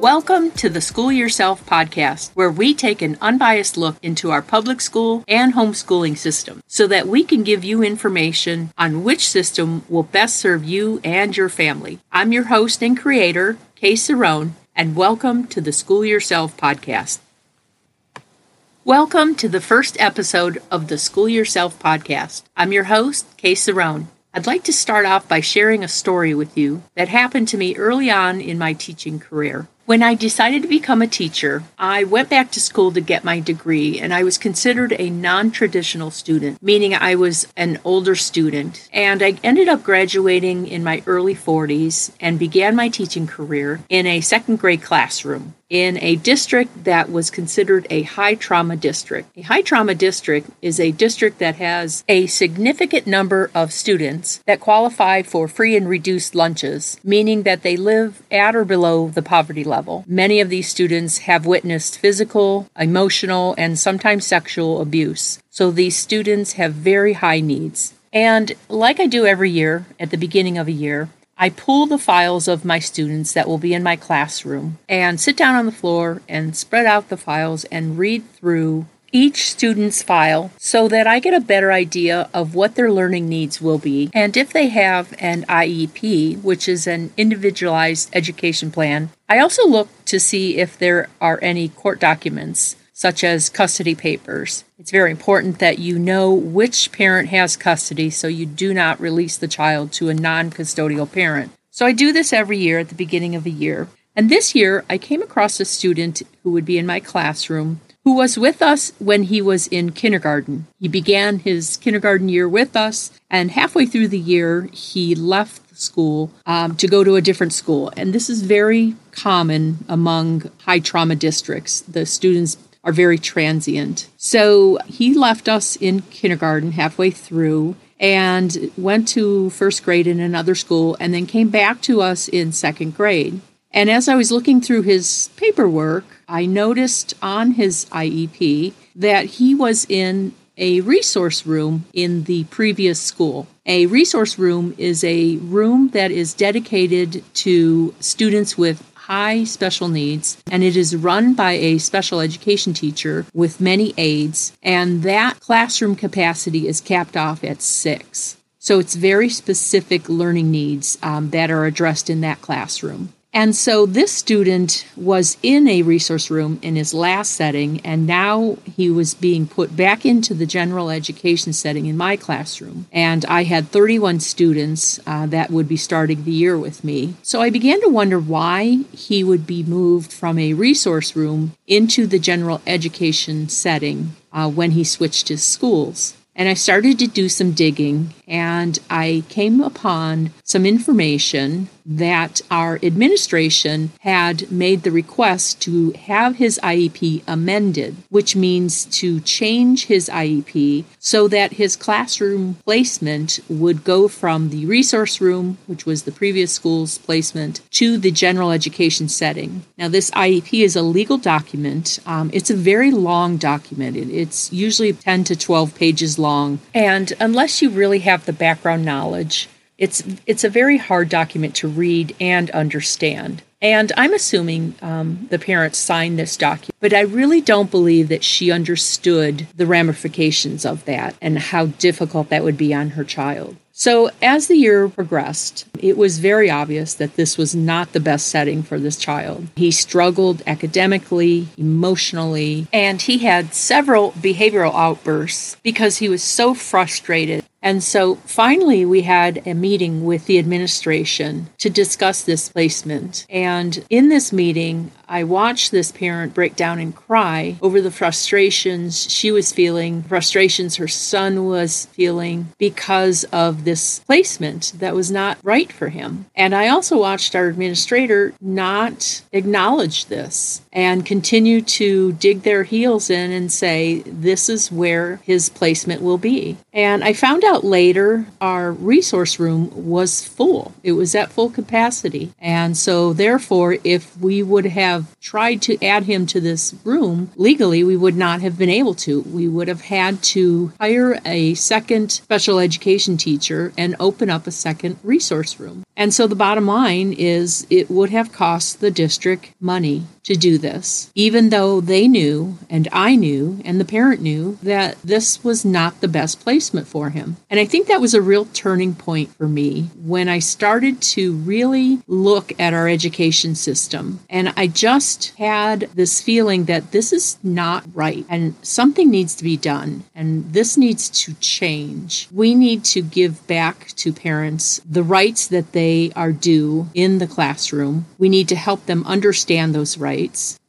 Welcome to the School Yourself podcast, where we take an unbiased look into our public school and homeschooling system so that we can give you information on which system will best serve you and your family. I'm your host and creator, Kay Cerrone, and welcome to the School Yourself podcast. Welcome to the first episode of the School Yourself podcast. I'm your host, Kay Cerrone. I'd like to start off by sharing a story with you that happened to me early on in my teaching career. When I decided to become a teacher, I went back to school to get my degree, and I was considered a non-traditional student, meaning I was an older student. And I ended up graduating in my early 40s and began my teaching career in a second grade classroom in a district that was considered a high trauma district. A high trauma district is a district that has a significant number of students that qualify for free and reduced lunches, meaning that they live at or below the poverty level. Many of these students have witnessed physical, emotional, and sometimes sexual abuse. So these students have very high needs. And like I do every year, at the beginning of a year, I pull the files of my students that will be in my classroom and sit down on the floor and spread out the files and read through each student's file so that I get a better idea of what their learning needs will be and if they have an IEP, which is an individualized education plan. I also look to see if there are any court documents, such as custody papers. It's very important that you know which parent has custody so you do not release the child to a non-custodial parent. So I do this every year at the beginning of the year. And this year, I came across a student who would be in my classroom who was with us when he was in kindergarten. He began his kindergarten year with us, and halfway through the year, he left school to go to a different school. And this is very common among high trauma districts. The students are very transient. So he left us in kindergarten halfway through and went to first grade in another school and then came back to us in second grade. And as I was looking through his paperwork, I noticed on his IEP that he was in a resource room in the previous school. A resource room is a room that is dedicated to students with high special needs, and it is run by a special education teacher with many aides, and that classroom capacity is capped off at 6. So it's very specific learning needs that are addressed in that classroom. And so this student was in a resource room in his last setting, and now he was being put back into the general education setting in my classroom. And I had 31 students that would be starting the year with me. So I began to wonder why he would be moved from a resource room into the general education setting when he switched his schools. And I started to do some digging, and I came upon some information that our administration had made the request to have his IEP amended, which means to change his IEP so that his classroom placement would go from the resource room, which was the previous school's placement, to the general education setting. Now, this IEP is a legal document. It's a very long document. It's usually 10 to 12 pages long. And unless you really have the background knowledge, it's a very hard document to read and understand. And I'm assuming the parents signed this document, but I really don't believe that she understood the ramifications of that and how difficult that would be on her child. So as the year progressed, it was very obvious that this was not the best setting for this child. He struggled academically, emotionally, and he had several behavioral outbursts because he was so frustrated. And so finally, we had a meeting with the administration to discuss this placement. And in this meeting, I watched this parent break down and cry over the frustrations she was feeling, frustrations her son was feeling because of this placement that was not right for him. And I also watched our administrator not acknowledge this and continue to dig their heels in and say, this is where his placement will be. And I found out later our resource room was full. It was at full capacity. And so therefore, if we would have tried to add him to this room, legally we would not have been able to. We would have had to hire a second special education teacher and open up a second resource room. And so the bottom line is it would have cost the district money to do this, even though they knew and I knew and the parent knew that this was not the best placement for him. And I think that was a real turning point for me when I started to really look at our education system. And I just had this feeling that this is not right and something needs to be done and this needs to change. We need to give back to parents the rights that they are due in the classroom. We need to help them understand those rights.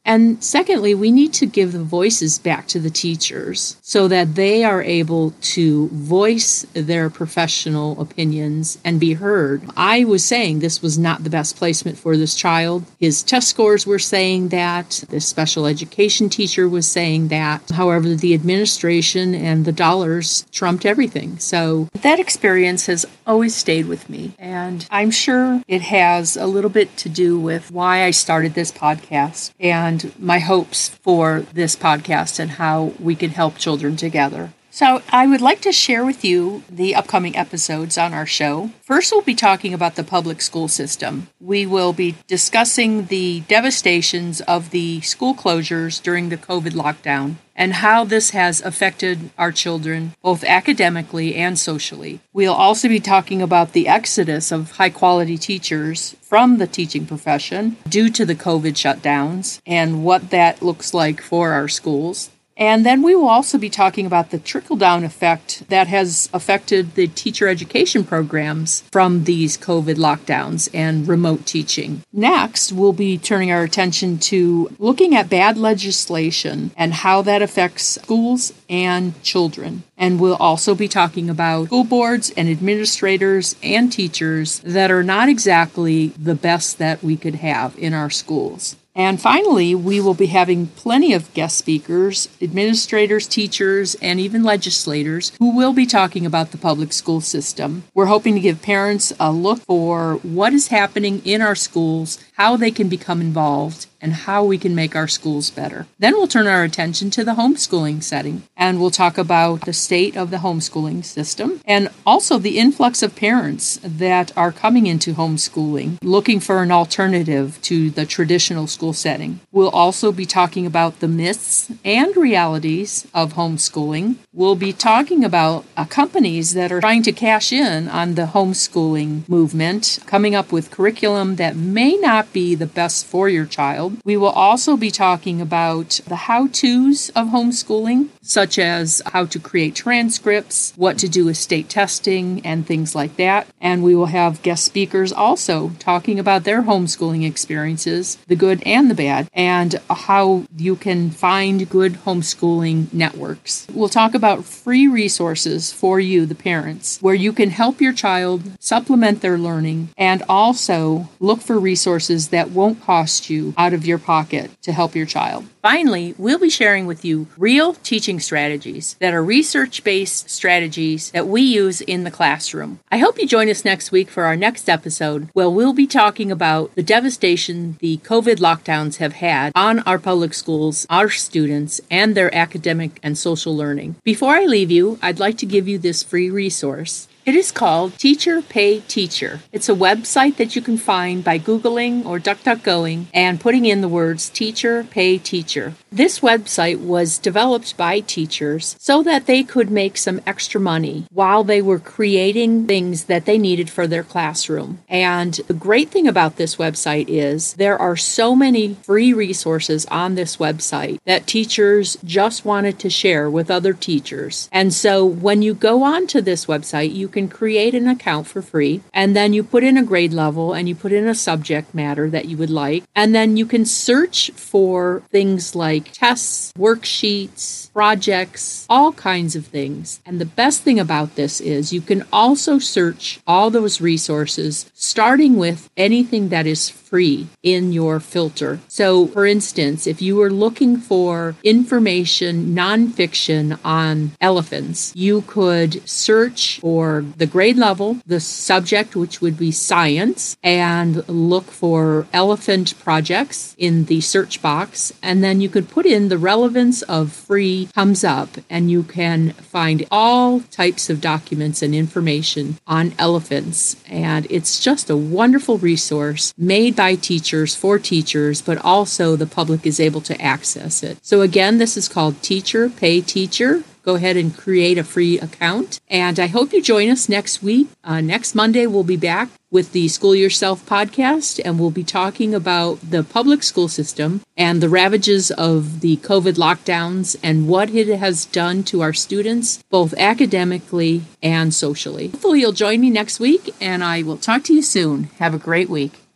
And secondly, we need to give the voices back to the teachers so that they are able to voice their professional opinions and be heard. I was saying this was not the best placement for this child. His test scores were saying that. The special education teacher was saying that. However, the administration and the dollars trumped everything. So that experience has always stayed with me. And I'm sure it has a little bit to do with why I started this podcast and my hopes for this podcast and how we can help children together. So I would like to share with you the upcoming episodes on our show. First, we'll be talking about the public school system. We will be discussing the devastations of the school closures during the COVID lockdown and how this has affected our children, both academically and socially. We'll also be talking about the exodus of high-quality teachers from the teaching profession due to the COVID shutdowns and what that looks like for our schools. And then we will also be talking about the trickle-down effect that has affected the teacher education programs from these COVID lockdowns and remote teaching. Next, we'll be turning our attention to looking at bad legislation and how that affects schools and children. And we'll also be talking about school boards and administrators and teachers that are not exactly the best that we could have in our schools. And finally, we will be having plenty of guest speakers, administrators, teachers, and even legislators who will be talking about the public school system. We're hoping to give parents a look for what is happening in our schools, how they can become involved, and how we can make our schools better. Then we'll turn our attention to the homeschooling setting, and we'll talk about the state of the homeschooling system and also the influx of parents that are coming into homeschooling, looking for an alternative to the traditional school setting. We'll also be talking about the myths and realities of homeschooling. We'll be talking about companies that are trying to cash in on the homeschooling movement, coming up with curriculum that may not be the best for your child. We will also be talking about the how-tos of homeschooling, such as how to create transcripts, what to do with state testing, and things like that. And we will have guest speakers also talking about their homeschooling experiences, the good and the bad, and how you can find good homeschooling networks. We'll talk about free resources for you, the parents, where you can help your child supplement their learning and also look for resources that won't cost you out of your pocket to help your child. Finally, we'll be sharing with you real teaching strategies that are research-based strategies that we use in the classroom. I hope you join us next week for our next episode, where we'll be talking about the devastation the COVID lockdowns have had on our public schools, our students, and their academic and social learning. Before I leave you, I'd like to give you this free resource. It is called Teacher Pay Teacher. It's a website that you can find by Googling or DuckDuckGoing and putting in the words Teacher Pay Teacher. This website was developed by teachers so that they could make some extra money while they were creating things that they needed for their classroom. And the great thing about this website is there are so many free resources on this website that teachers just wanted to share with other teachers. And so when you go onto this website, you can create an account for free, and then you put in a grade level and you put in a subject matter that you would like, and then you can search for things like tests, worksheets, projects, all kinds of things. And the best thing about this is you can also search all those resources, starting with anything that is free. free in your filter. So, for instance, if you were looking for information, nonfiction on elephants, you could search for the grade level, the subject, which would be science, and look for elephant projects in the search box. And then you could put in the relevance of free comes up, and you can find all types of documents and information on elephants. And it's just a wonderful resource made by teachers for teachers, but also the public is able to access it. So again, this is called Teacher Pay Teacher. Go ahead and create a free account. And I hope you join us next week. Next Monday, we'll be back with the School Yourself podcast, and we'll be talking about the public school system and the ravages of the COVID lockdowns and what it has done to our students, both academically and socially. Hopefully, you'll join me next week, and I will talk to you soon. Have a great week.